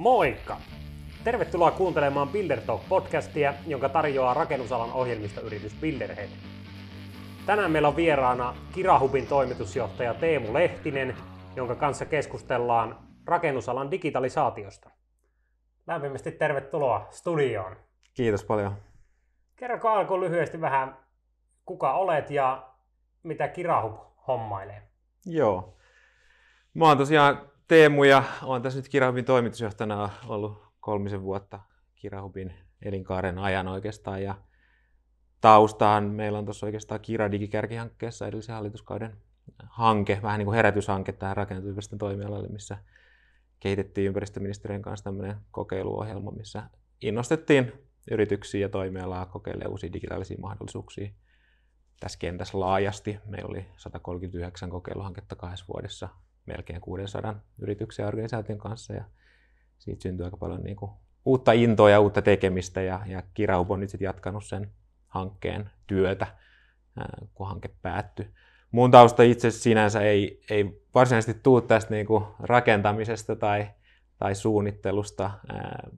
Moikka! Tervetuloa kuuntelemaan Buildertalk-podcastia, jonka tarjoaa rakennusalan ohjelmistoyritys Builderhead. Tänään meillä on vieraana Kirahubin toimitusjohtaja Teemu Lehtinen, jonka kanssa keskustellaan rakennusalan digitalisaatiosta. Lämpimästi tervetuloa studioon. Kiitos paljon. Kerro alkuun lyhyesti vähän, kuka olet ja mitä Kirahub hommailee. Joo. Mä oon tosiaan Teemu ja olen tässä nyt Kirahubin toimitusjohtajana ollut 3 vuotta Kirahubin elinkaaren ajan oikeastaan. Ja taustahan meillä on tuossa oikeastaan KIRA-digikärkihankkeessa edellisen hallituskauden hanke, vähän niin kuin herätyshanke tähän rakennusympäristön toimialalle, missä kehitettiin ympäristöministeriön kanssa tämmöinen kokeiluohjelma, missä innostettiin yrityksiä ja toimialaa kokeilemaan uusia digitaalisia mahdollisuuksia tässä kentässä laajasti. Meillä oli 139 kokeiluhanketta 2 vuodessa. Melkein 600 yrityksen ja organisaation kanssa, ja siitä syntyy aika paljon niin kuin uutta intoa ja uutta tekemistä, ja Kirahub on nyt sitten jatkanut sen hankkeen työtä, kun hanke päättyi. Mun tausta itse sinänsä ei varsinaisesti tule tästä niin kuin rakentamisesta tai suunnittelusta.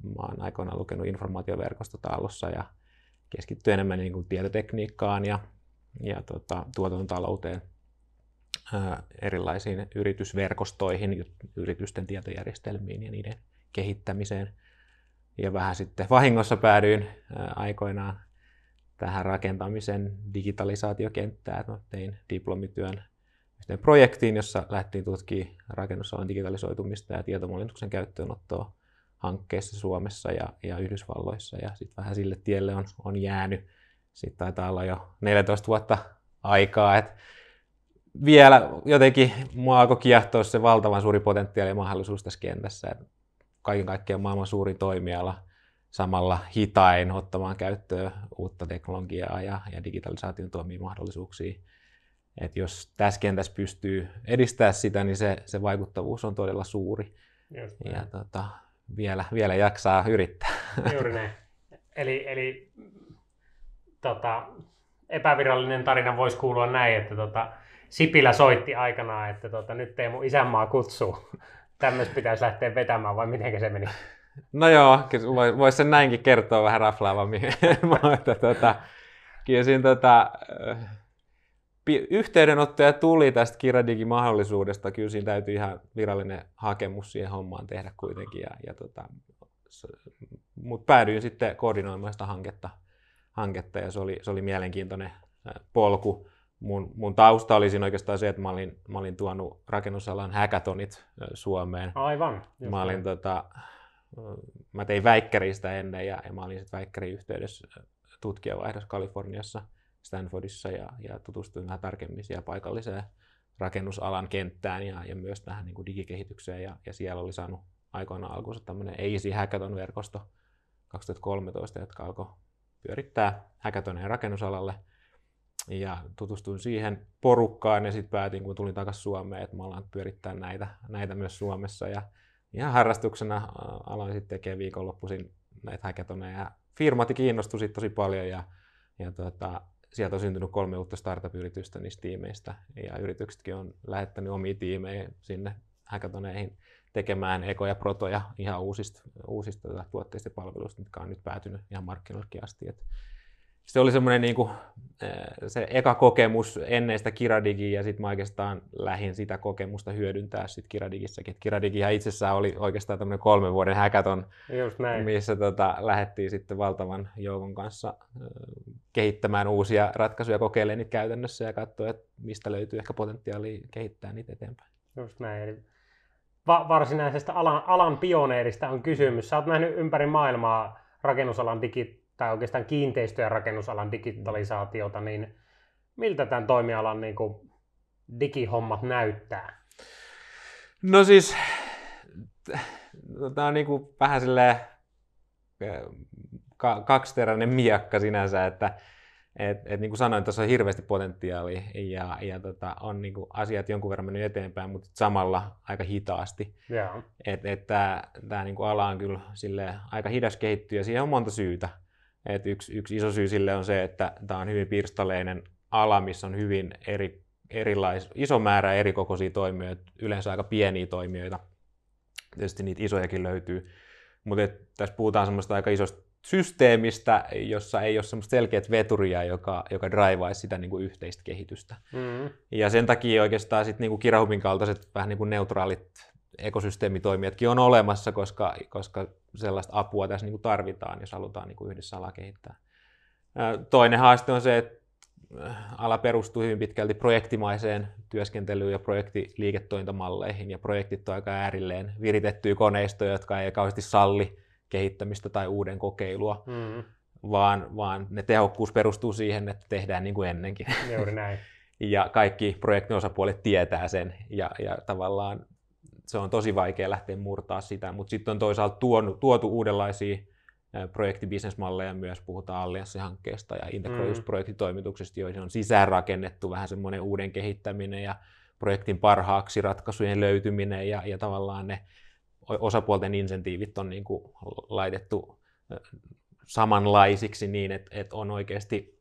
Mä oon aikoinaan lukenut informaatioverkostotaallossa ja keskittyy enemmän niin kuin tietotekniikkaan ja tuotantotalouteen. Erilaisiin yritysverkostoihin, yritysten tietojärjestelmiin ja niiden kehittämiseen. Ja vähän sitten vahingossa päädyin aikoinaan tähän rakentamisen digitalisaatiokenttään. Mä tein diplomityön yhteen projektiin, jossa lähdettiin tutkimaan rakennusalan digitalisoitumista ja tietomallinnuksen käyttöönottoa hankkeissa Suomessa ja Yhdysvalloissa. Ja sitten vähän sille tielle on jäänyt. Sitten taitaa olla jo 14 vuotta aikaa. Vielä jotenkin mua alkoi kiehtoa se valtavan suuri potentiaali ja mahdollisuus tässä kentässä. Kaiken kaikkiaan maailman suuri toimiala samalla hitain ottamaan käyttöön uutta teknologiaa ja digitalisaation tuomia mahdollisuuksia. Et jos tässä kentässä pystyy edistämään sitä, niin se vaikuttavuus on todella suuri. Ja vielä jaksaa yrittää. Juuri näin. Eli epävirallinen tarina voisi kuulua näin, että Sipilä soitti aikanaan, että nyt Teemu isänmaa kutsuu. Tämmöistä pitäisi lähteä vetämään, vai miten se meni? No joo, voisi sen näinkin kertoa vähän raflaavammin. Kyllä siinä yhteydenottoja tuli tästä KIRA-digi-mahdollisuudesta. Kyllä siinä täytyy ihan virallinen hakemus siihen hommaan tehdä kuitenkin. Mutta päädyin sitten koordinoimaan sitä hanketta ja se oli mielenkiintoinen polku. Mun tausta oli siinä oikeastaan se, että mä olin tuonut rakennusalan hackathonit Suomeen. Aivan. Mä tein väikkäriä sitä ennen ja mä olin sitten väikkärin yhteydessä tutkijavaihdossa Kaliforniassa, Stanfordissa ja tutustuin vähän tarkemmin siellä paikalliseen rakennusalan kenttään ja myös tähän niin kuin digikehitykseen. Ja siellä oli saanut aikoinaan alkuunsa tämmöinen AC Hackathon-verkosto 2013, jotka alkoi pyörittää hackathoneja rakennusalalle. Ja tutustuin siihen porukkaan ja sitten päätin, kun tulin takaisin Suomeen, että me ollaan pyörittää näitä myös Suomessa. Ja ihan harrastuksena aloin sitten tekemään viikonloppuisin näitä hackathoneja. Ja firmat kiinnostui sitten tosi paljon ja sieltä on syntynyt 3 uutta startup-yritystä niistä tiimeistä. Ja yrityksetkin on lähettänyt omia tiimejä sinne hackathoneihin tekemään ekoja protoja ihan uusista tuotteista ja palveluista, mitkä on nyt päätynyt ihan markkinoillekin asti. Se oli semmoinen niinku se eka kokemus ennen sitä KIRA-digiä ja sitten mä oikeastaan lähdin sitä kokemusta hyödyntää sitten KIRA-digissäkin. KIRA-digihän itsessään oli oikeastaan tämmöinen 3 vuoden hackathon, missä lähdettiin sitten valtavan joukon kanssa kehittämään uusia ratkaisuja, kokeilemaan niitä käytännössä ja katsoa, että mistä löytyy ehkä potentiaalia kehittää niitä eteenpäin. Just näin. Eli varsinaisesta alan pioneerista on kysymys. Sä oot nähnyt ympäri maailmaa rakennusalan tai oikeastaan kiinteistö- ja rakennusalan digitalisaatiota, niin miltä tämän toimialan niin kuin digihommat näyttää? No siis, tämä on niin kuin vähän silleen kaksiteräinen miekka sinänsä, että niin kuin sanoin, tässä on hirveästi potentiaalia ja on niin kuin asiat jonkun verran mennyt eteenpäin, mutta samalla aika hitaasti. Yeah. Tämä niin kuin ala on kyllä silleen aika hidas kehittyy ja siihen on monta syytä. Yksi iso syy sille on se, että tämä on hyvin pirstaleinen ala, missä on hyvin iso määrä erikokoisia toimijoita, yleensä aika pieniä toimijoita. Tietysti niitä isojakin löytyy. Mutta tässä puhutaan semmoista aika isosta systeemistä, jossa ei ole semmoista selkeät veturia, joka draivaisi sitä niin kuin yhteistä kehitystä. Mm-hmm. Ja sen takia oikeastaan sitten niin kuin Kirahubin kaltaiset vähän niin kuin neutraalit ekosysteemitoimijatkin on olemassa, koska sellaista apua tässä niin kuin tarvitaan, jos halutaan niin kuin yhdessä alaa kehittää. Toinen haaste on se, että ala perustuu hyvin pitkälti projektimaiseen työskentelyyn ja projektiliiketoimintamalleihin, ja projektit on aika äärilleen viritettyjä koneistoja, jotka ei kauheasti salli kehittämistä tai uuden kokeilua, vaan ne tehokkuus perustuu siihen, että tehdään niin kuin ennenkin. Juuri näin. Ja kaikki projektin osapuolet tietää sen, ja tavallaan se on tosi vaikea lähteä murtaa sitä, mutta sitten on toisaalta tuotu uudenlaisia projektibisnesmalleja myös, puhutaan allianssihankkeesta ja integroidusta projektitoimituksesta, joihin on sisäänrakennettu vähän semmoinen uuden kehittäminen ja projektin parhaaksi ratkaisujen löytyminen, ja tavallaan ne osapuolten insentiivit on niin kuin laitettu samanlaisiksi niin, että on oikeasti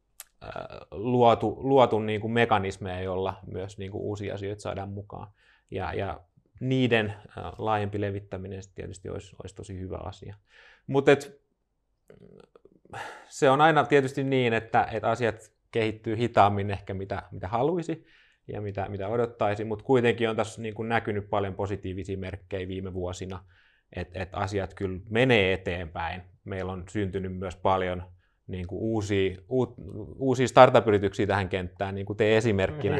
luotu niin kuin mekanismeja, jolla myös niin kuin uusia asioita saadaan mukaan. Ja niiden laajempi levittäminen tietysti olisi tosi hyvä asia. Mutta se on aina tietysti niin, että asiat kehittyy hitaammin ehkä mitä haluaisi ja mitä odottaisi, mutta kuitenkin on tässä niin kuin näkynyt paljon positiivisia merkkejä viime vuosina, että asiat kyllä menee eteenpäin. Meillä on syntynyt myös paljon niin kuin uusia startup-yrityksiä tähän kenttään, niin kuin te esimerkkinä.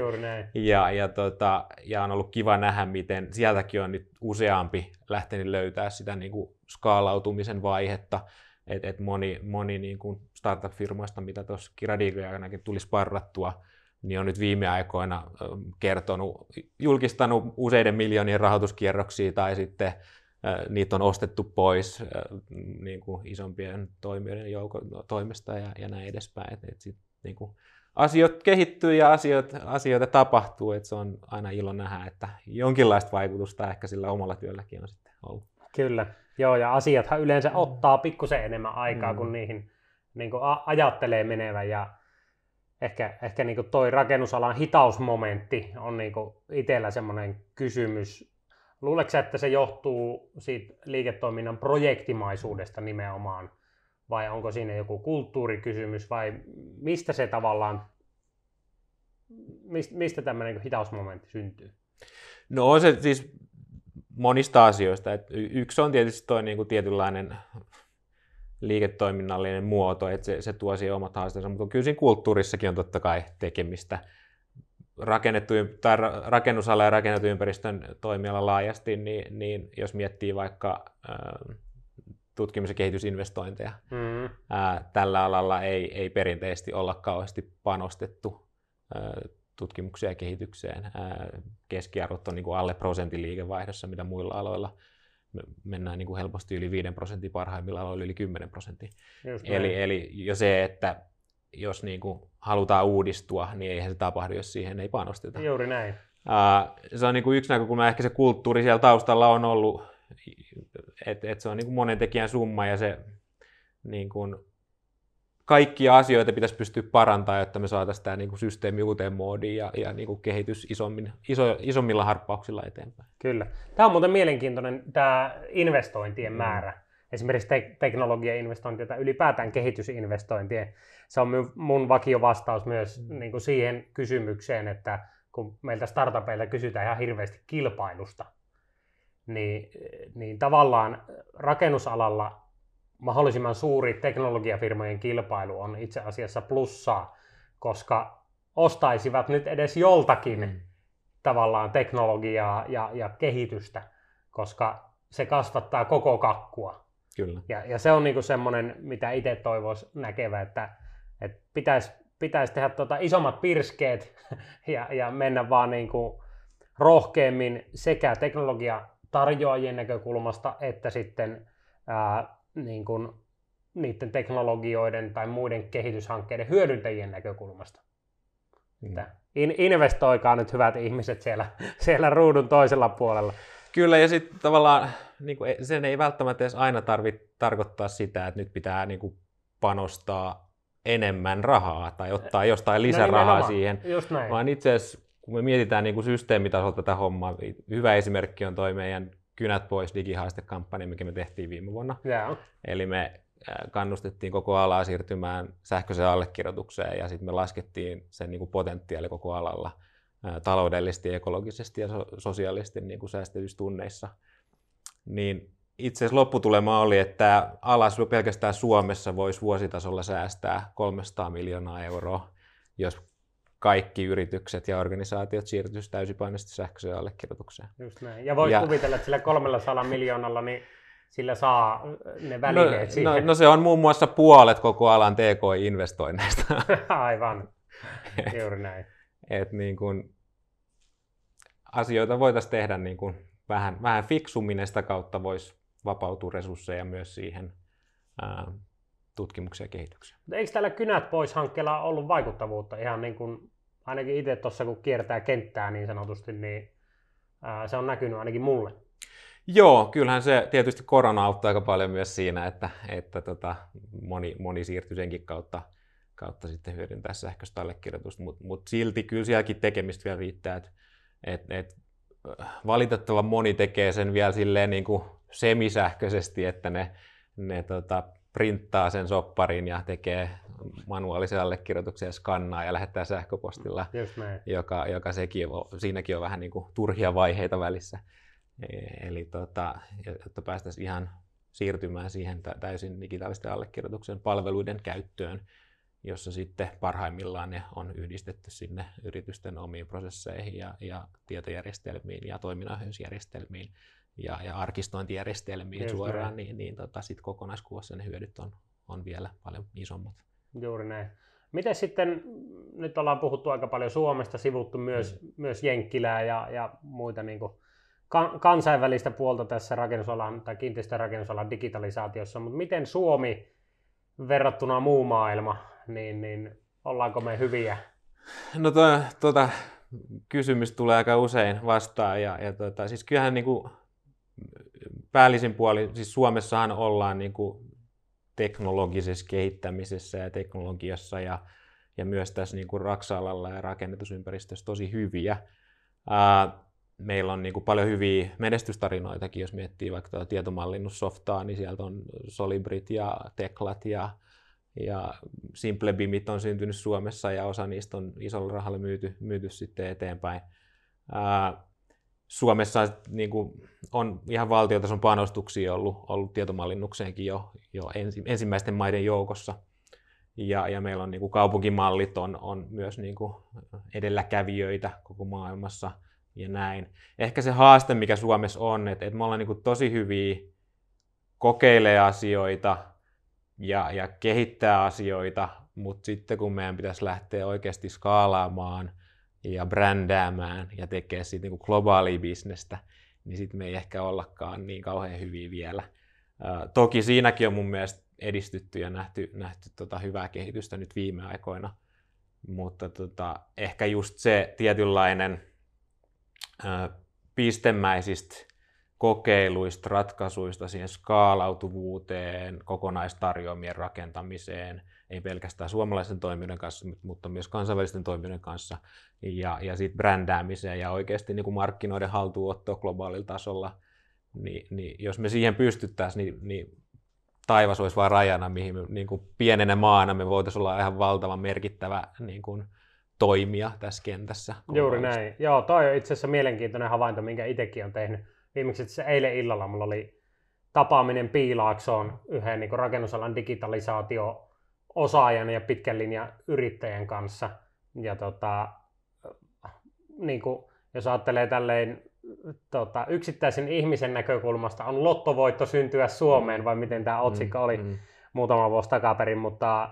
Ja on ollut kiva nähdä, miten sieltäkin on nyt useampi lähtenyt löytää sitä niin kuin skaalautumisen vaihetta. Et moni niin kuin startup-firmoista, mitä tuossa KIRA-digin ainakin tuli sparrattua, niin on nyt viime aikoina julkistanut useiden miljoonien rahoituskierroksia, tai sitten niitä on ostettu pois niin kuin isompien toimijoiden toimesta ja näin edespäin. Et sit, niin kuin, asiat kehittyy ja asioita tapahtuu, että se on aina ilo nähdä, että jonkinlaista vaikutusta ehkä sillä omalla työlläkin on sitten ollut. Kyllä, joo, ja asiathan yleensä ottaa pikkusen enemmän aikaa, kun niihin niin kuin ajattelee menevän, ja ehkä niin kuin toi rakennusalan hitausmomentti on niin kuin itsellä semmoinen kysymys. Luuletko sä, että se johtuu siitä liiketoiminnan projektimaisuudesta nimenomaan, vai onko siinä joku kulttuurikysymys, vai mistä se tavallaan, mistä tämmöinen hitausmomentti syntyy? No on se siis monista asioista. Et yksi on tietysti toi niinku tietynlainen liiketoiminnallinen muoto, että se tuo siihen omat haasteensa, mutta kyllä siinä kulttuurissakin on totta kai tekemistä. Rakennusala ja rakennetun ympäristön toimiala laajasti, niin jos miettii vaikka tutkimus- ja kehitysinvestointeja, tällä alalla ei perinteisesti olla kauheasti panostettu tutkimukseen ja kehitykseen. Keskiarvot on niin kuin alle prosentin liikevaihdossa, mitä muilla aloilla. Me mennään niin kuin helposti yli 5%, parhaimmilla aloilla yli 10%. Eli jo se, että jos niin kuin halutaan uudistua, niin eihän se tapahdu, jos siihen ei panosteta. Juuri näin. Se on niin kuin yksi näkökulma, ehkä se kulttuuri siellä taustalla on ollut, että se on niin kuin monen tekijän summa, ja se niin kuin kaikkia asioita pitäisi pystyä parantamaan, jotta me saataisiin tämä niin kuin systeemi uuteen moodiin ja niin kuin kehitys isommilla harppauksilla eteenpäin. Kyllä. Tämä on muuten mielenkiintoinen tämä investointien määrä. Esimerkiksi teknologiainvestointien tai ylipäätään kehitysinvestointien. Se on mun vakiovastaus myös niin kuin siihen kysymykseen, että kun meiltä startupeilta kysytään ihan hirveästi kilpailusta, niin tavallaan rakennusalalla mahdollisimman suuri teknologiafirmojen kilpailu on itse asiassa plussaa, koska ostaisivat nyt edes joltakin tavallaan teknologiaa ja kehitystä, koska se kasvattaa koko kakkua. Kyllä. Ja se on niinku semmoinen, mitä itse toivoisi näkevä, että pitäisi tehdä isommat pirskeet ja mennä vaan niinku rohkeammin sekä teknologiatarjoajien näkökulmasta että sitten niin kuin niiden teknologioiden tai muiden kehityshankkeiden hyödyntäjien näkökulmasta. Investoikaa nyt hyvät ihmiset siellä ruudun toisella puolella. Kyllä, ja sitten tavallaan niin kuin sen ei välttämättä edes aina tarvitse tarkoittaa sitä, että nyt pitää niin kuin panostaa enemmän rahaa tai ottaa jostain lisärahaa siihen. Just näin. Vaan itse asiassa, kun me mietitään niin kuin systeemitasolta tätä hommaa, hyvä esimerkki on toi meidän Kynät pois digihaastekampanja, mikä me tehtiin viime vuonna. Yeah. Eli me kannustettiin koko alaa siirtymään sähköiseen allekirjoitukseen ja sitten me laskettiin sen niinku potentiaali koko alalla taloudellisesti, ekologisesti ja sosiaalisesti niinku säästetystunneissa. Niin itse asiassa lopputulema oli, että alas pelkästään Suomessa voisi vuositasolla säästää 300 miljoonaa euroa, jos kaikki yritykset ja organisaatiot siirtyisivät täysipainoisesti sähköiseen allekirjoitukseen. Just näin. Ja voisi kuvitella, että sillä 300 miljoonalla niin sillä saa ne välineet siihen. No se on muun muassa puolet koko alan TK-investoinneista. Aivan, juuri näin. Et niin kun, asioita voitaisiin tehdä niin kun vähän fiksummin, sitä kautta voisi vapautua resursseja myös siihen tutkimukseen ja kehitykseen. Eikö täällä Kynät pois -hankkeella ollut vaikuttavuutta ihan niin kuin, ainakin itse tuossa kun kiertää kenttää niin sanotusti, niin se on näkynyt ainakin mulle. Joo, kyllähän se tietysti korona auttaa aika paljon myös siinä, että moni siirtyi senkin kautta sitten hyödyntää sähköistä allekirjoitusta, mutta silti kyllä sielläkin tekemistä vielä riittää, että valitettavan moni tekee sen vielä silleen niin kuin semisähköisesti, että ne printtaa sen sopparin ja tekee manuaalisen allekirjoituksen ja skannaa ja lähettää sähköpostilla, joka siinäkin on vähän niin kuin turhia vaiheita välissä. Eli jotta päästäisiin ihan siirtymään siihen täysin digitaalisten allekirjoituksen palveluiden käyttöön, jossa sitten parhaimmillaan ne on yhdistetty sinne yritysten omiin prosesseihin ja tietojärjestelmiin ja toiminnanohjausjärjestelmiin ja arkistointijärjestelmiin suoraan, niin sitten kokonaiskuvassa ne hyödyt on vielä paljon isommat. Juuri näin. Miten sitten, nyt ollaan puhuttu aika paljon Suomesta, sivuttu myös Jenkkilää ja muita niin kuin kansainvälistä puolta tässä rakennusalan tai kiinteistörakennusalan digitalisaatiossa, mutta miten Suomi verrattuna muu maailma, niin ollaanko me hyviä? No tuota kysymys tulee aika usein vastaan ja siis kyllähän niin kuin päällisin puolin, siis Suomessahan ollaan niin kuin teknologisessa kehittämisessä ja teknologiassa ja myös tässä niin kuin raksa-alalla ja rakennetusympäristössä tosi hyviä. Meillä on niin kuin paljon hyviä menestystarinoitakin, jos miettii vaikka tietomallinnussoftaa, niin sieltä on Solibrit ja Teklat ja Simple BIMit on syntynyt Suomessa ja osa niistä on isolla rahalla myyty sitten eteenpäin. Suomessa niin kuin on ihan valtiotason panostuksia ollut tietomallinnukseenkin jo ensimmäisten maiden joukossa. Ja meillä on niin kuin kaupunkimallit on myös niin kuin edelläkävijöitä koko maailmassa. Ja näin. Ehkä se haaste, mikä Suomessa on, että me ollaan niin kuin tosi hyviä kokeilee asioita ja kehittää asioita, mutta sitten kun meidän pitäisi lähteä oikeasti skaalaamaan ja brändäämään ja tekemään siitä niin kuin globaalia bisnestä, niin sitten me ei ehkä ollakaan niin kauhean hyviä vielä. Toki siinäkin on mun mielestä edistytty ja nähty hyvää kehitystä nyt viime aikoina, mutta ehkä just se tietynlainen pistemäisistä kokeiluista, ratkaisuista siihen skaalautuvuuteen, kokonaistarjoamien rakentamiseen, ei pelkästään suomalaisten toimijoiden kanssa, mutta myös kansainvälisten toimijoiden kanssa, ja sitten brändäämiseen ja oikeasti niin kuin markkinoiden haltuunottoa globaalilla tasolla, niin jos me siihen pystyttäisiin, niin taivas olisi vaan rajana, mihin me, niin kuin pienenä maana me voitaisiin olla ihan valtavan merkittävä niin kuin toimia tässä kentässä. Juuri näin. Joo, toi on itse asiassa mielenkiintoinen havainto, minkä itsekin on tehnyt. Viimeksi itse eilen illalla mulla oli tapaaminen Piilaaksoon yhden niin kuin rakennusalan digitalisaatio-osaajan ja pitkän linjan yrittäjän kanssa. Ja niin kuin, jos ajattelee tälleen yksittäisen ihmisen näkökulmasta, on lottovoitto syntyä Suomeen, vai miten tämä otsikko oli muutama vuosi takaperin, mutta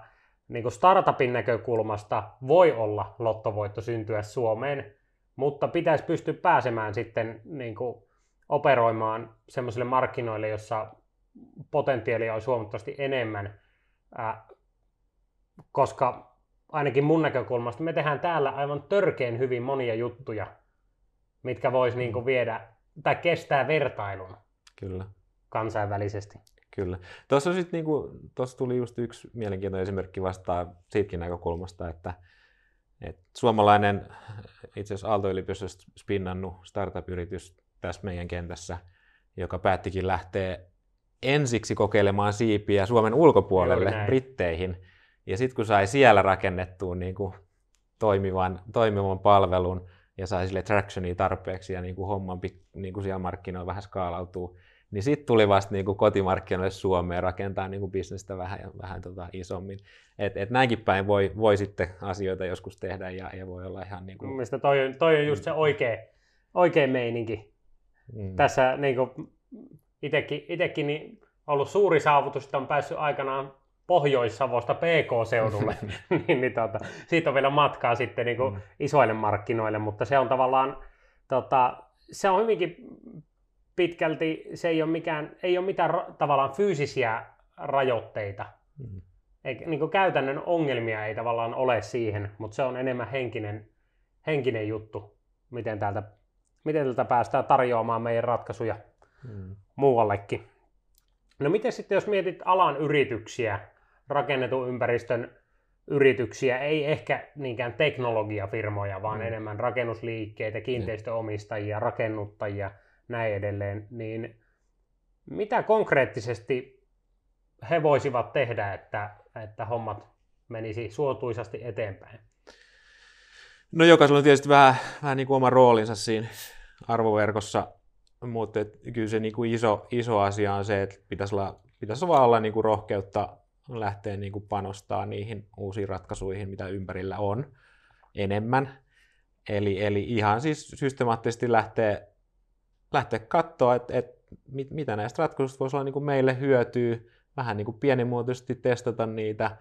niin kuin startupin näkökulmasta voi olla lottovoitto syntyä Suomeen, mutta pitäisi pystyä pääsemään sitten niin kuin operoimaan semmoisille markkinoille, jossa potentiaalia olisi huomattavasti enemmän, koska ainakin mun näkökulmasta me tehdään täällä aivan törkeen hyvin monia juttuja, mitkä voisi niin kuin viedä tai kestää vertailun. Kyllä. Kansainvälisesti. Kyllä. Tuossa tuli just yksi mielenkiintoinen esimerkki vastaan siitäkin näkökulmasta, että suomalainen, itse asiassa Aalto-yliopistosta spinnannut startup-yritys tässä meidän kentässä, joka päättikin lähteä ensiksi kokeilemaan siipiä Suomen ulkopuolelle, Britteihin. Ja sitten kun sai siellä rakennettua niin kuin toimivan palvelun ja sai sille tractionia tarpeeksi ja niin kuin homman niin kuin siellä markkinoilla vähän skaalautuu, niin sitten tuli vasta niin kuin kotimarkkinoille Suomeen rakentaa niin kuin bisnestä vähän isommin. Et näinkin päin voi sitten asioita joskus tehdä ja voi olla ihan niin kuin... Mielestäni toi on just se oikea meininki. Mm. Tässä niin kuin itsekin niin ollut suuri saavutus, että on päässyt aikanaan Pohjois-Savosta PK-seudulle, niin, siitä on vielä matkaa sitten niin kuin isoille markkinoille, mutta se on tavallaan, se on hyvinkin pitkälti, se ei ole mitään tavallaan fyysisiä rajoitteita, niin kuin käytännön ongelmia ei tavallaan ole siihen, mutta se on enemmän henkinen juttu, miten täältä päästään tarjoamaan meidän ratkaisuja muuallekin. No miten sitten, jos mietit alan yrityksiä, rakennetun ympäristön yrityksiä, ei ehkä niinkään teknologiafirmoja, vaan enemmän rakennusliikkeitä, kiinteistöomistajia, rakennuttajia, näin edelleen, niin mitä konkreettisesti he voisivat tehdä, että hommat menisi suotuisasti eteenpäin? No jokaisella on tietysti vähän niin kuin oma roolinsa siinä arvoverkossa, mutta kyllä se niin kuin iso asia on se, että pitäisi vaan olla niin kuin rohkeutta lähteä niin kuin panostamaan niihin uusiin ratkaisuihin, mitä ympärillä on enemmän. Eli ihan siis systemaattisesti lähteä katsoa, että mitä näistä ratkaisuista voisi olla niin kuin meille hyötyä, vähän niin kuin pienimuotoisesti testata niitä.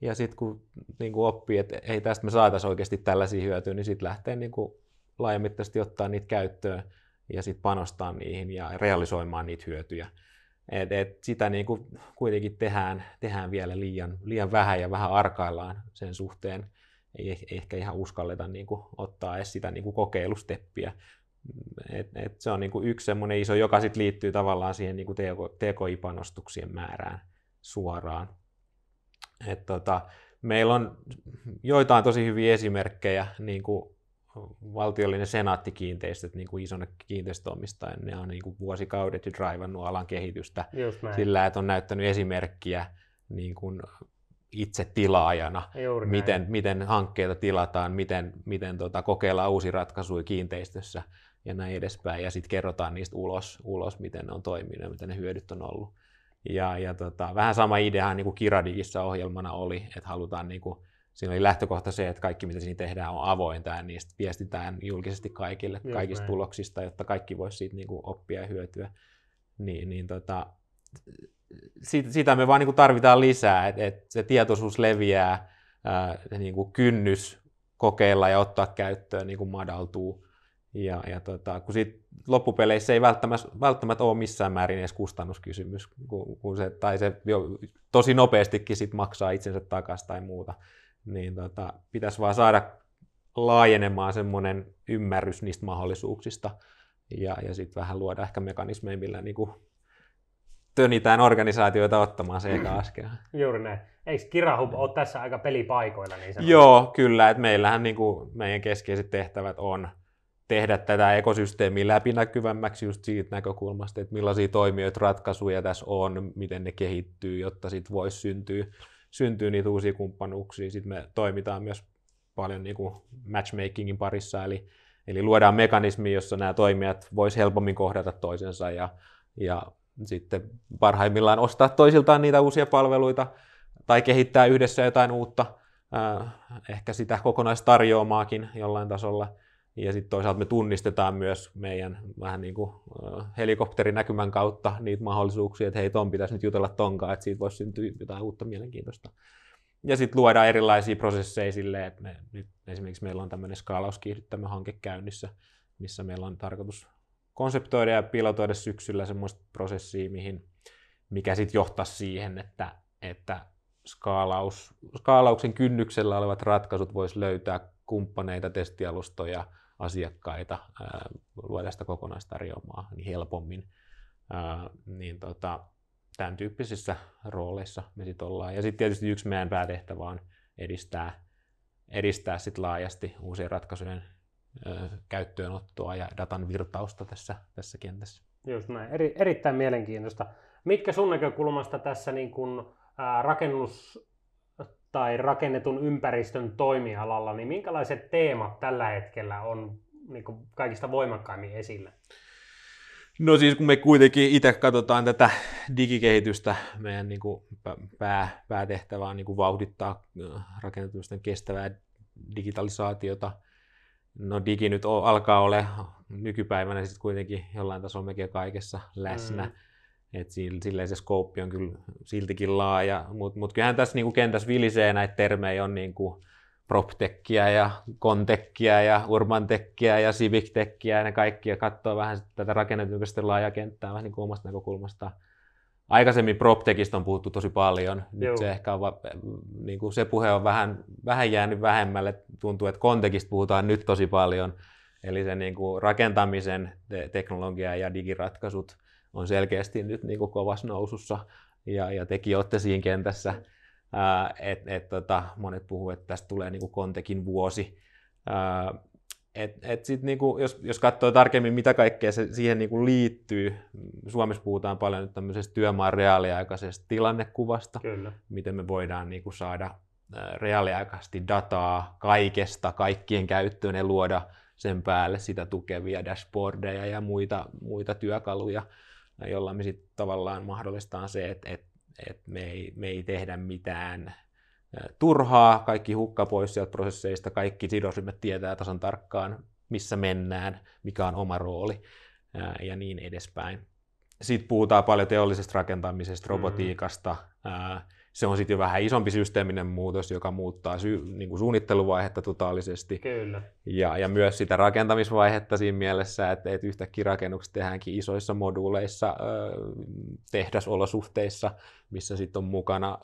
Ja sitten kun niin kuin oppii, että ei tästä me saataisiin oikeasti tällaisia hyötyä, niin sitten lähtee niin kuin laajamittaisesti ottaa niitä käyttöön ja sitten panostaa niihin ja realisoimaan niitä hyötyjä. Et sitä niin kuin kuitenkin tehdään vielä liian vähän ja vähän arkaillaan sen suhteen. Ei ehkä ihan uskalleta niin kuin ottaa edes sitä niin kuin kokeilusteppiä. Et se on niin kuin yksi semmoinen iso, joka sitten liittyy tavallaan siihen niin kuin TKI-panostuksien määrään suoraan. Meillä on joitain tosi hyviä esimerkkejä, niin kuin valtiollinen Senaattikiinteistöt niin kuin isona kiinteistöomistajana, ne on niin kuin vuosikaudet jo draivannut alan kehitystä sillä, että on näyttänyt esimerkkiä niin kuin itse tilaajana, miten hankkeita tilataan, miten kokeillaan uusia ratkaisuja kiinteistössä ja näin edespäin, ja sitten kerrotaan niistä ulos, miten ne on toiminut ja mitä ne hyödyt on ollut. Ja vähän sama ideahan niin kuin KIRA-digissä ohjelmana oli, että halutaan, niin kuin, siinä oli lähtökohta se, että kaikki mitä siinä tehdään on avointa ja niistä viestitään julkisesti kaikille, kaikista tuloksista, jotta kaikki voisi siitä niin kuin oppia ja hyötyä. Sitä me vaan niin kuin tarvitaan lisää, että se tietoisuus leviää, niin kuin kynnys kokeilla ja ottaa käyttöön niin kuin madaltuu. Kun sit loppupeleissä ei välttämättä ole missään määrin edes kustannuskysymys, kun se tosi nopeastikin sit maksaa itsensä takaisin tai muuta, niin pitäisi vaan saada laajenemaan semmoinen ymmärrys niistä mahdollisuuksista ja sitten vähän luoda ehkä mekanismeja, millä niinku tönitään organisaatioita ottamaan se eka askel. Juuri näin. Eikö Kirahub ole tässä aika pelipaikoilla? Niin joo, kyllä. Et meillähän niinku meidän keskeiset tehtävät on tehdä tätä ekosysteemiä läpinäkyvämmäksi just siitä näkökulmasta, että millaisia toimijoita ratkaisuja tässä on, miten ne kehittyy, jotta sitten voisi syntyä niitä uusia kumppanuuksia. Sitten me toimitaan myös paljon niin kuin matchmakingin parissa, eli luodaan mekanismi, jossa nämä toimijat voisivat helpommin kohdata toisensa ja sitten parhaimmillaan ostaa toisiltaan niitä uusia palveluita tai kehittää yhdessä jotain uutta, ehkä sitä kokonaistarjoamaakin jollain tasolla. Ja sitten toisaalta me tunnistetaan myös meidän vähän niin kuin helikopterinäkymän kautta niitä mahdollisuuksia, että hei, ton pitäisi nyt jutella tonkaan, että siitä voisi syntyä jotain uutta mielenkiintoista. Ja sitten luodaan erilaisia prosesseja silleen, että nyt esimerkiksi meillä on tämmöinen skaalauskiihdyttämöhanke käynnissä, missä meillä on tarkoitus konseptoida ja pilotoida syksyllä semmoista prosessia, mikä sitten johtaisi siihen, että skaalauksen kynnyksellä olevat ratkaisut voisi löytää kumppaneita, testialustoja, asiakkaita, luoda sitä kokonaistarjoamaa niin helpommin. Tämän tyyppisissä rooleissa me sitten ollaan. Ja sitten tietysti yksi meidän päätehtävä on edistää sit laajasti uusien ratkaisujen käyttöönottoa ja datan virtausta tässä kentässä. Just näin. Erittäin mielenkiintoista. Mitkä sun näkökulmasta tässä niin kun, rakennus tai rakennetun ympäristön toimialalla, niin minkälaiset teemat tällä hetkellä on niin kun kaikista voimakkaimmin esillä? No siis kun me kuitenkin itse katsotaan tätä digikehitystä, meidän niin kuin päätehtävä on niin kuin vauhdittaa rakennusten kestävää digitalisaatiota. No digi nyt alkaa olla nykypäivänä sitten kuitenkin jollain tasolla mekin kaikessa läsnä. Et silleen se skouppi on kyllä siltikin laaja, mutta kyllähän tässä niin kuin kentässä vilisee näitä termejä on niin kuin PropTechia ja ConTechia ja UrbanTechia ja CivicTechia ja ne kaikki ja katsoo vähän tätä rakennetympäristöä laajaa kenttää vähän niin kuin omasta näkökulmastaan. Aikaisemmin PropTechista on puhuttu tosi paljon, nyt se ehkä on niin kuin se puhe on vähän jäänyt vähemmälle, tuntuu että ConTechista puhutaan nyt tosi paljon. Eli se niin kuin rakentamisen teknologia ja digiratkaisut on selkeästi nyt niin kuin kovassa nousussa ja tekin olette siinä kentässä. Monet puhuu, että tästä tulee niinku ConTechin vuosi. Niinku, jos katsoo tarkemmin, mitä kaikkea se siihen niinku liittyy. Suomessa puhutaan paljon nyt tämmöisestä työmaan reaaliaikaisesta tilannekuvasta. Kyllä. Miten me voidaan niinku saada reaaliaikaisesti dataa kaikesta, kaikkien käyttöön ja luoda sen päälle sitä tukevia dashboardeja ja muita työkaluja, jolla me sitten tavallaan mahdollistetaan se, että me ei tehdä mitään turhaa, kaikki hukka pois sieltä prosesseista, kaikki sidosryhmät tietää tasan tarkkaan, missä mennään, mikä on oma rooli ja niin edespäin. Sitten puhutaan paljon teollisesta rakentamisesta, robotiikasta. Se on sitten jo vähän isompi systeeminen muutos, joka muuttaa niin kuin suunnitteluvaihetta totaalisesti. Kyllä. Ja myös sitä rakentamisvaihetta siinä mielessä, että yhtäkkiä rakennukset tehdäänkin isoissa moduuleissa, tehdasolosuhteissa, missä sitten on mukana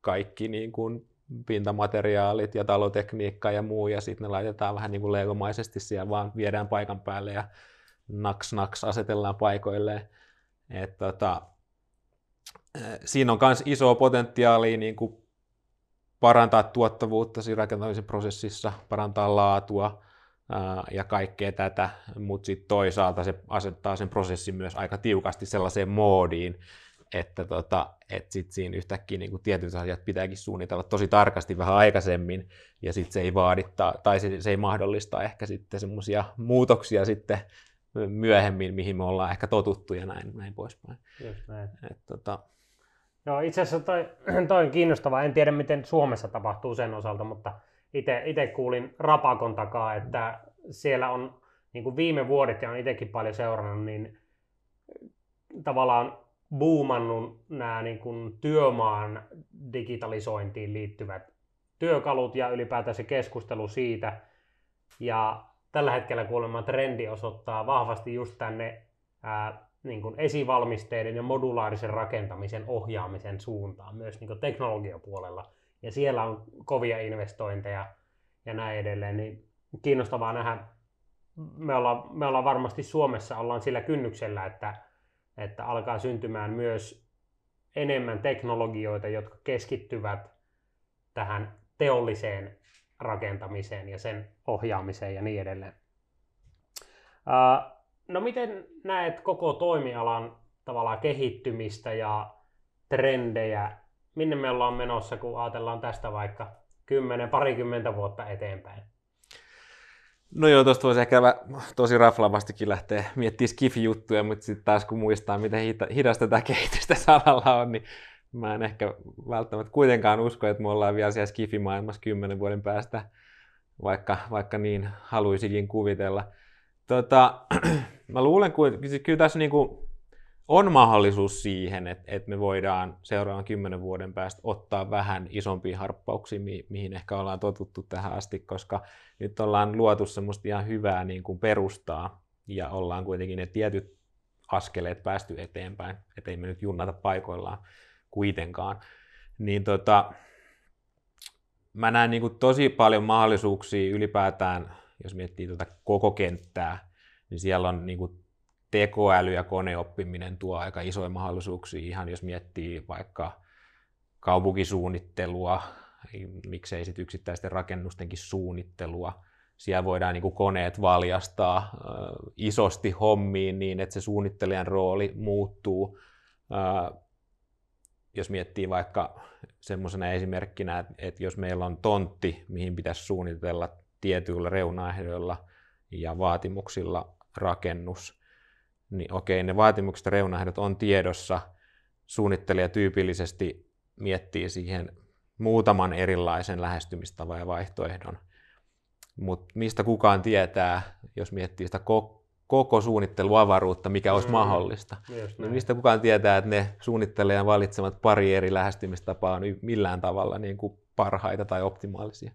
kaikki niin kuin pintamateriaalit ja talotekniikka ja muu, ja sitten ne laitetaan vähän niin kuin legomaisesti siellä, vaan viedään paikan päälle ja naks asetellaan paikoilleen. Siinä on myös isoa potentiaalia niin kuin parantaa tuottavuutta siinä rakentamisen prosessissa, parantaa laatua ja kaikkea tätä, mutta sitten toisaalta se asettaa sen prosessin myös aika tiukasti sellaiseen moodiin, että sit siinä yhtäkkiä niin kuin tietyt asiat pitääkin suunnitella tosi tarkasti vähän aikaisemmin ja sitten se ei vaadittaa, tai se ei mahdollista ehkä sitten semmoisia muutoksia sitten myöhemmin, mihin me ollaan ehkä totuttu ja näin poispäin. Just näin. Joo, itse asiassa toi on kiinnostavaa. En tiedä, miten Suomessa tapahtuu sen osalta, mutta itse kuulin Rapakon takaa, että siellä on niin kuin viime vuodet, ja on itsekin paljon seurannut, niin tavallaan boomannut nämä niin kuin työmaan digitalisointiin liittyvät työkalut ja ylipäätään se keskustelu siitä. Ja tällä hetkellä kuulemma trendi osoittaa vahvasti just tänne niin kuin esivalmisteiden ja modulaarisen rakentamisen ohjaamisen suuntaan myös niin kuin teknologiapuolella. Ja siellä on kovia investointeja ja näin edelleen. Niin kiinnostavaa nähdä. Me ollaan varmasti Suomessa ollaan sillä kynnyksellä, että alkaa syntymään myös enemmän teknologioita, jotka keskittyvät tähän teolliseen rakentamiseen ja sen ohjaamiseen ja niin edelleen. No miten näet koko toimialan tavallaan kehittymistä ja trendejä? Minne me ollaan menossa, kun ajatellaan tästä vaikka 10-20 vuotta eteenpäin? No joo, tuosta voisi ehkä tosi raflaavastikin lähteä miettimään skifi-juttuja, mutta sitten taas kun muistaa, miten hidasta tämä kehitystä salalla on, niin mä en ehkä välttämättä kuitenkaan usko, että me ollaan vielä siellä skifi-maailmassa 10 vuoden päästä, vaikka niin haluisikin kuvitella. Mä luulen, että kyllä tässä niinku on mahdollisuus siihen, että me voidaan seuraavan 10 vuoden päästä ottaa vähän isompia harppauksia, mihin ehkä ollaan totuttu tähän asti, koska nyt ollaan luotu semmoista ihan hyvää niin kuin perustaa ja ollaan kuitenkin ne tietyt askeleet päästy eteenpäin, ettei me nyt junnata paikoillaan kuitenkaan. Niin mä näen niin kuin tosi paljon mahdollisuuksia ylipäätään, jos miettii koko kenttää, niin siellä on niin kuin tekoäly ja koneoppiminen tuo aika isoja mahdollisuuksia, ihan jos miettii vaikka kaupunkisuunnittelua, miksei sit yksittäisten rakennustenkin suunnittelua, Siellä voidaan niin kuin koneet valjastaa isosti hommiin niin, että se suunnittelijan rooli muuttuu. Jos miettii vaikka semmoisena esimerkkinä, että jos meillä on tontti, mihin pitäisi suunnitella tietyillä reunaehdoilla ja vaatimuksilla rakennus, niin okei, ne vaatimukset ja reunaehdot on tiedossa. Suunnittelija tyypillisesti miettii siihen muutaman erilaisen lähestymistavan ja vaihtoehdon. Mutta mistä kukaan tietää, jos miettii sitä koko suunnitteluavaruutta, mikä olisi mahdollista, niin mistä kukaan tietää, että ne suunnittelijan valitsemat pari eri lähestymistapaa on millään tavalla niin kuin parhaita tai optimaalisia.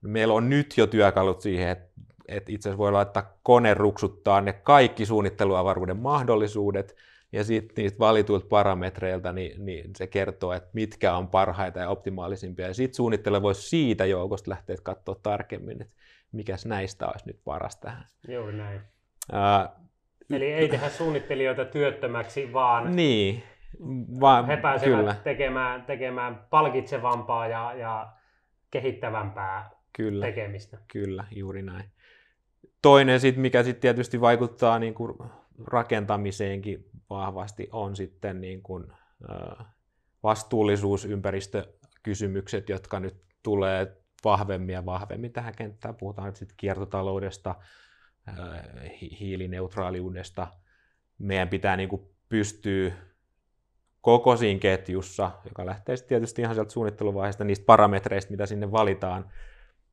Meillä on nyt jo työkalut siihen, että itse asiassa voi laittaa kone ruksuttaa ne kaikki suunnitteluavaruuden mahdollisuudet, ja sitten niistä valituilta parametreilta niin se kertoo, että mitkä on parhaita ja optimaalisimpia. Ja sitten suunnittelija voisi siitä joukosta lähteä katsoa tarkemmin, että mikäs näistä olisi nyt paras tähän. Joo, näin. Eli ei tehdä suunnittelijoita työttömäksi, vaan niin, he pääsevät tekemään palkitsevampaa ja kehittävämpää tekemistä. Kyllä, juuri näin. Toinen, mikä sitten tietysti vaikuttaa niin kuin rakentamiseenkin vahvasti, on sitten niin kuin vastuullisuus, ympäristökysymykset, jotka nyt tulee vahvemmin ja vahvemmin tähän kenttään. Puhutaan nyt sitten kiertotaloudesta, hiilineutraaliudesta. Meidän pitää niin kuin pystyä koko siinä ketjussa, joka lähtee tietysti ihan sieltä suunnitteluvaiheesta, niistä parametreista, mitä sinne valitaan,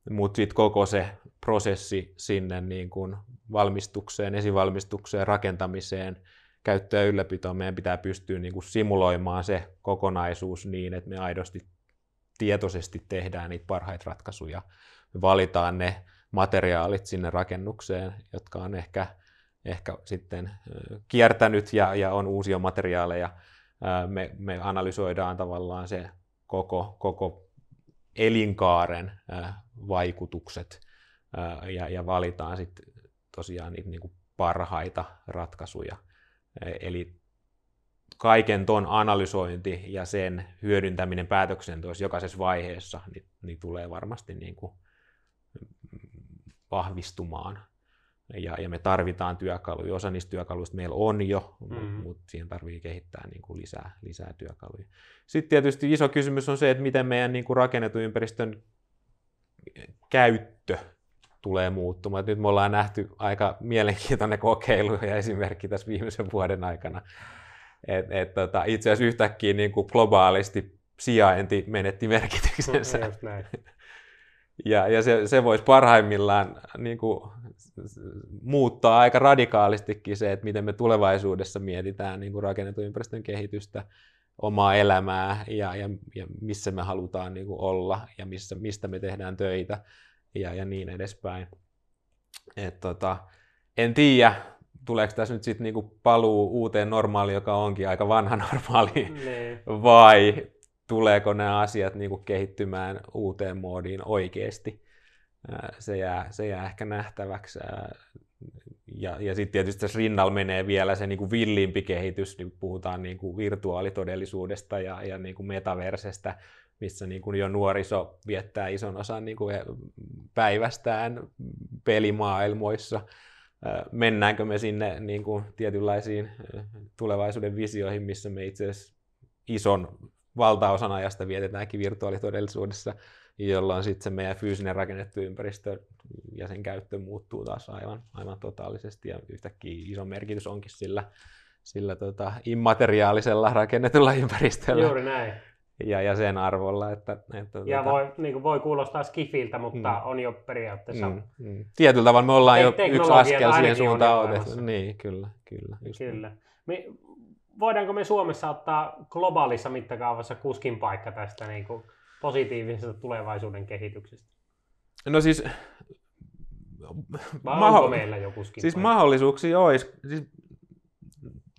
mutta sitten koko se prosessi sinne niin kuin valmistukseen, esivalmistukseen, rakentamiseen, käyttö- ja ylläpitoon, meidän pitää pystyä niin kuin simuloimaan se kokonaisuus niin, että me aidosti tietoisesti tehdään niitä parhaita ratkaisuja. Me valitaan ne materiaalit sinne rakennukseen, jotka on ehkä sitten kiertänyt ja on uusia materiaaleja. Me analysoidaan tavallaan se koko elinkaaren vaikutukset ja valitaan sitten tosiaan niitä niin kuin parhaita ratkaisuja. Eli kaiken ton analysointi ja sen hyödyntäminen päätöksenteossa jokaisessa vaiheessa niin tulee varmasti niin kuin vahvistumaan. Ja me tarvitaan työkaluja. Osa niistä työkaluista meillä on jo, mutta siihen tarvii kehittää niin kuin lisää työkaluja. Sitten tietysti iso kysymys on se, että miten meidän niin kuin rakennetun ympäristön käyttö tulee muuttumaan. Nyt me ollaan nähty aika mielenkiintoinen kokeilu ja esimerkki tässä viimeisen vuoden aikana. Itse asiassa yhtäkkiä niin kuin globaalisti sijainti menetti merkityksensä. Ja se voisi parhaimmillaan niin kuin muuttaa aika radikaalistikin se, että miten me tulevaisuudessa mietitään niin kuin rakennetun ympäristön kehitystä, omaa elämää ja missä me halutaan niin kuin olla ja mistä me tehdään töitä ja niin edespäin. En tiedä, tuleeko tässä nyt sitten niin kuin paluu uuteen normaaliin, joka onkin aika vanha normaali, vai tuleeko nämä asiat niin kuin kehittymään uuteen moodiin oikeasti. Se jää ehkä nähtäväksi. Ja sitten tietysti tässä rinnalla menee vielä se niin kuin villimpi kehitys, niin puhutaan niin kuin virtuaalitodellisuudesta ja niin kuin metaversestä, missä niin kuin jo nuoriso viettää ison osan niin kuin päivästään pelimaailmoissa. Mennäänkö me sinne niin kuin tietynlaisiin tulevaisuuden visioihin, missä me itse asiassa ison valtaosan ajasta vietetäänkin virtuaalitodellisuudessa, jolloin sitten se meidän fyysinen rakennettu ympäristö ja sen käyttö muuttuu taas aivan totaalisesti, ja yhtäkkiä iso merkitys onkin sillä immateriaalisella rakennetulla ympäristöllä. Juuri näin. Ja sen arvolla. Voi kuulostaa skifiltä, mutta on jo periaatteessa. Tietyllä tavalla me ollaan jo yksi askel siihen suuntaan otettu. Niin, kyllä. Voidaanko me Suomessa ottaa globaalissa mittakaavassa kuskin paikka tästä niin kuin positiivisesta tulevaisuuden kehityksestä? No siis onko meillä jo kuskin siis paikka? Mahdollisuuksia olisi. Siis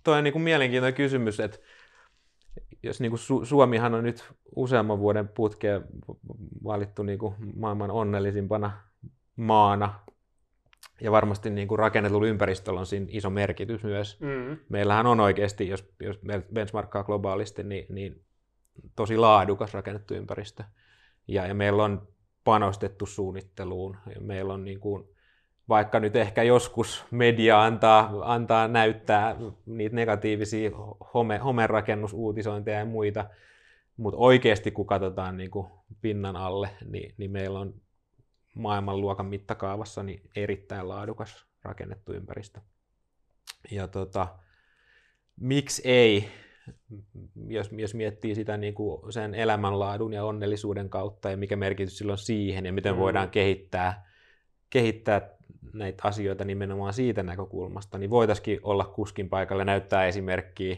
toi on niin kuin mielenkiintoinen kysymys, että jos niin kuin Suomihan on nyt useamman vuoden putkeen valittu niin kuin maailman onnellisimpana maana, ja varmasti niin kuin rakennetulla ympäristöllä on siinä iso merkitys myös. Meillähän on oikeasti, jos benchmarkkaa globaalisti, niin tosi laadukas rakennettu ympäristö. Ja meillä on panostettu suunnitteluun. Meillä on niin kuin, vaikka nyt ehkä joskus media antaa näyttää niitä negatiivisia homerakennusuutisointeja ja muita, mutta oikeasti kun katsotaan niin kuin pinnan alle, niin meillä on maailmanluokan mittakaavassa niin erittäin laadukas rakennettu ympäristö. Ja miksi ei, jos miettii sitä niin kuin sen elämänlaadun ja onnellisuuden kautta ja mikä merkitys sillä on siihen ja miten voidaan kehittää näitä asioita nimenomaan siitä näkökulmasta, niin voitaisiin olla kuskin paikalla ja näyttää esimerkkiä,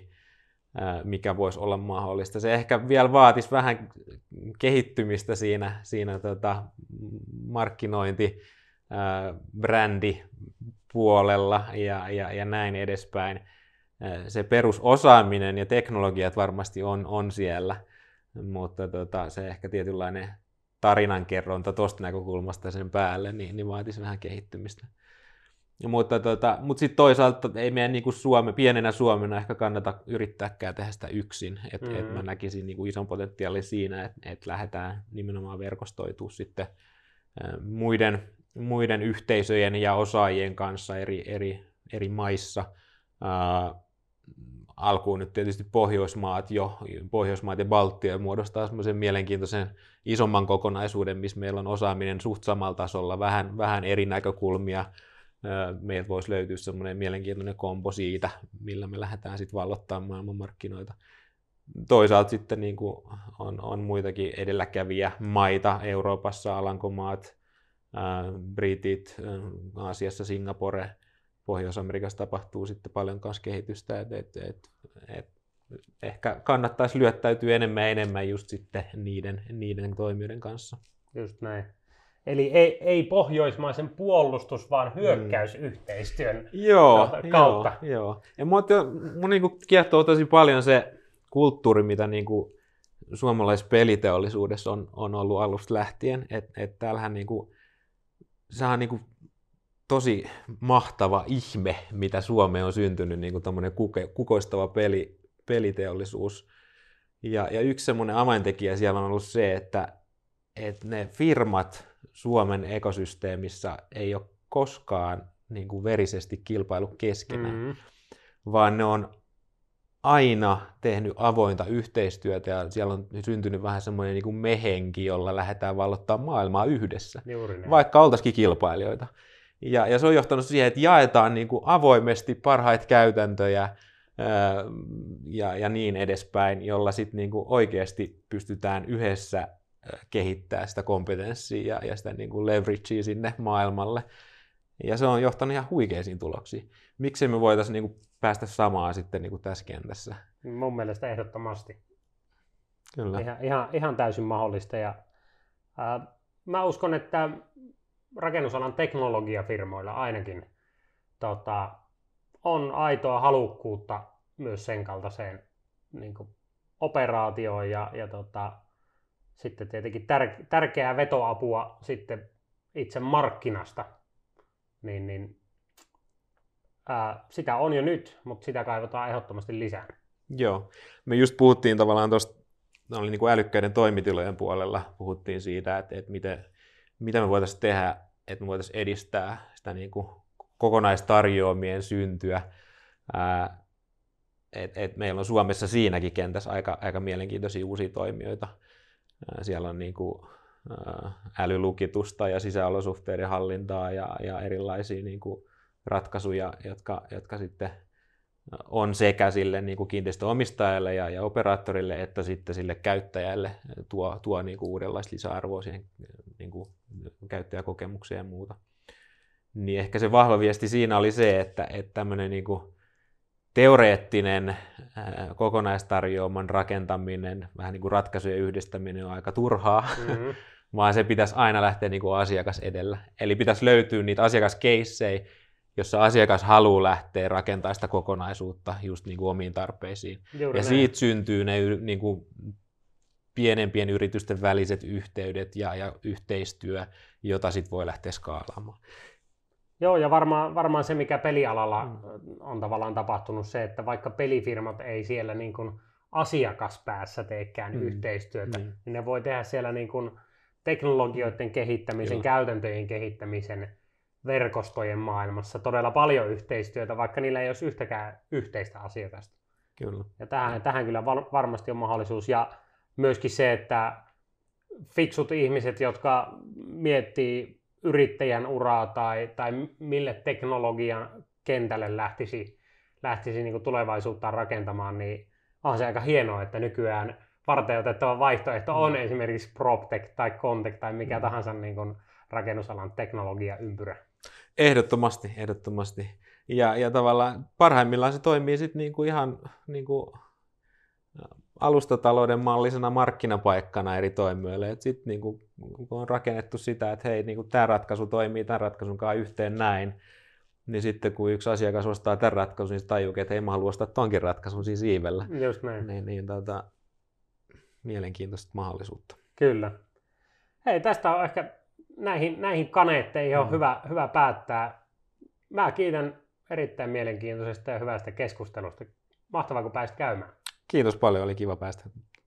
mikä voisi olla mahdollista. Se ehkä vielä vaatisi vähän kehittymistä siinä markkinointi, brändipuolella ja näin edespäin. Se perusosaaminen ja teknologiat varmasti on siellä, mutta se ehkä tietynlainen tarinankerronta tuosta näkökulmasta sen päälle, niin vaatisi vähän kehittymistä. Mutta sitten toisaalta ei meidän niinku pienenä Suomena ehkä kannata yrittääkään tehdä sitä yksin. Et mä näkisin niinku ison potentiaalin siinä, että lähdetään nimenomaan verkostoitumaan sitten muiden yhteisöjen ja osaajien kanssa eri maissa. Alkuun nyt tietysti Pohjoismaat ja Baltia muodostaa semmoisen mielenkiintoisen isomman kokonaisuuden, missä meillä on osaaminen suht samalla tasolla, vähän eri näkökulmia. Meiltä voisi löytyä semmoinen mielenkiintoinen kombo siitä, millä me lähdetään sitten vallottamaan maailmanmarkkinoita. Toisaalta sitten niin kuin on muitakin edelläkävijä maita Euroopassa, Alankomaat, britit, Aasiassa Singapore, Pohjois-Amerikassa tapahtuu sitten paljon kanssa kehitystä, että ehkä kannattaisi lyöttäytyä enemmän ja enemmän just sitten niiden toimijoiden kanssa. Just näin. Eli ei pohjoismaisen puolustus, vaan hyökkäysyhteistyön kautta. Joo. Ja minun niin kiehtoo tosi paljon se kulttuuri, mitä niin kuin suomalaispeliteollisuudessa on ollut alusta lähtien. Et täällähän niin kuin, sehän on niin kuin tosi mahtava ihme, mitä Suomeen on syntynyt, niin kuin tämmöinen kukoistava peliteollisuus. Ja yksi semmoinen avaintekijä siellä on ollut se, että ne firmat Suomen ekosysteemissä ei ole koskaan niin kuin verisesti kilpailu keskenään, vaan ne on aina tehnyt avointa yhteistyötä ja siellä on syntynyt vähän semmoinen niin kuin mehenki, jolla lähdetään vallottaa maailmaa yhdessä, vaikka oltaisikin kilpailijoita. Ja se on johtanut siihen, että jaetaan niin kuin avoimesti parhaita käytäntöjä ja niin edespäin, jolla sitten niin kuin oikeasti pystytään yhdessä kehittää sitä kompetenssia ja sitä niin kuin leveragea sinne maailmalle. Ja se on johtanut ihan huikeisiin tuloksiin. Miksi me voitaisiin niin kuin päästä samaan sitten niin kuin tässä kentässä? Mun mielestä ehdottomasti. Kyllä. Ihan täysin mahdollista. Ja, mä uskon, että rakennusalan teknologiafirmoilla ainakin on aitoa halukkuutta myös sen kaltaiseen niin kuin operaatioon ja sitten tietenkin tärkeää vetoapua sitten itse markkinasta, sitä on jo nyt, mutta sitä kaivataan ehdottomasti lisää. Joo, me just puhuttiin tavallaan tuosta, oli niin kuin älykkäiden toimitilojen puolella, puhuttiin siitä, että mitä me voitaisiin tehdä, että me voitaisiin edistää sitä niin kuin kokonaistarjoamien syntyä. Meillä on Suomessa siinäkin kentässä aika mielenkiintoisia uusia toimijoita. Siellä on niin kuin älylukitusta ja sisäolosuhteiden hallintaa ja erilaisia niin kuin ratkaisuja, jotka sitten on sekä sille niin kuin kiinteistöomistajalle ja operaattorille että sitten sille käyttäjälle tuo niin kuin uudenlaista lisäarvoa siihen niin kuin käyttäjäkokemukseen ja muuta. Niin ehkä se vahva viesti siinä oli se, että tämmöinen niin kuin teoreettinen kokonaistarjooman rakentaminen, vähän niin kuin ratkaisujen yhdistäminen on aika turhaa, vaan se pitäisi aina lähteä niin kuin asiakas edellä. Eli pitäisi löytyä niitä asiakaskeissejä, jossa asiakas haluaa lähteä rakentamaan sitä kokonaisuutta just niin kuin omiin tarpeisiin. Juuri ja näin. Siitä syntyy ne niin kuin pienempien yritysten väliset yhteydet ja yhteistyö, jota sit voi lähteä skaalaamaan. Joo, ja varmaan se, mikä pelialalla on tavallaan tapahtunut, se, että vaikka pelifirmat ei siellä niin kuin asiakaspäässä teekään yhteistyötä, niin ne voi tehdä siellä niin kuin teknologioiden kehittämisen, Kyllä. käytäntöjen kehittämisen, verkostojen maailmassa todella paljon yhteistyötä, vaikka niillä ei olisi yhtäkään yhteistä asiakasta. Kyllä. Ja tähän kyllä varmasti on mahdollisuus. Ja myöskin se, että fiksut ihmiset, jotka miettii yrittäjän uraa tai mille teknologian kentälle lähtisi niin kuin tulevaisuuttaan rakentamaan, niin on se aika hienoa, että nykyään varteenotettava vaihtoehto on esimerkiksi PropTech tai ConTech tai mikä tahansa niin kuin rakennusalan teknologiaympyrä. Ehdottomasti. Ja tavallaan parhaimmillaan se toimii sit niinku ihan niinku alustatalouden mallisena markkinapaikkana eri toimijoille. Sitten niinku, kun on rakennettu sitä, että hei, niinku, tämä ratkaisu toimii tämän ratkaisun kanssa yhteen näin, niin sitten kun yksi asiakas ostaa tämän ratkaisun, niin se tajuu, että hei, mä haluan ostaa tonkin ratkaisun siinä siivellä. Just näin. Niin, mielenkiintoista mahdollisuutta. Kyllä. Hei, tästä on ehkä näihin kaneetteihin on hyvä päättää. Mä kiitän erittäin mielenkiintoisesta ja hyvästä keskustelusta. Mahtavaa, kun pääsit käymään. Kiitos paljon, oli kiva päästä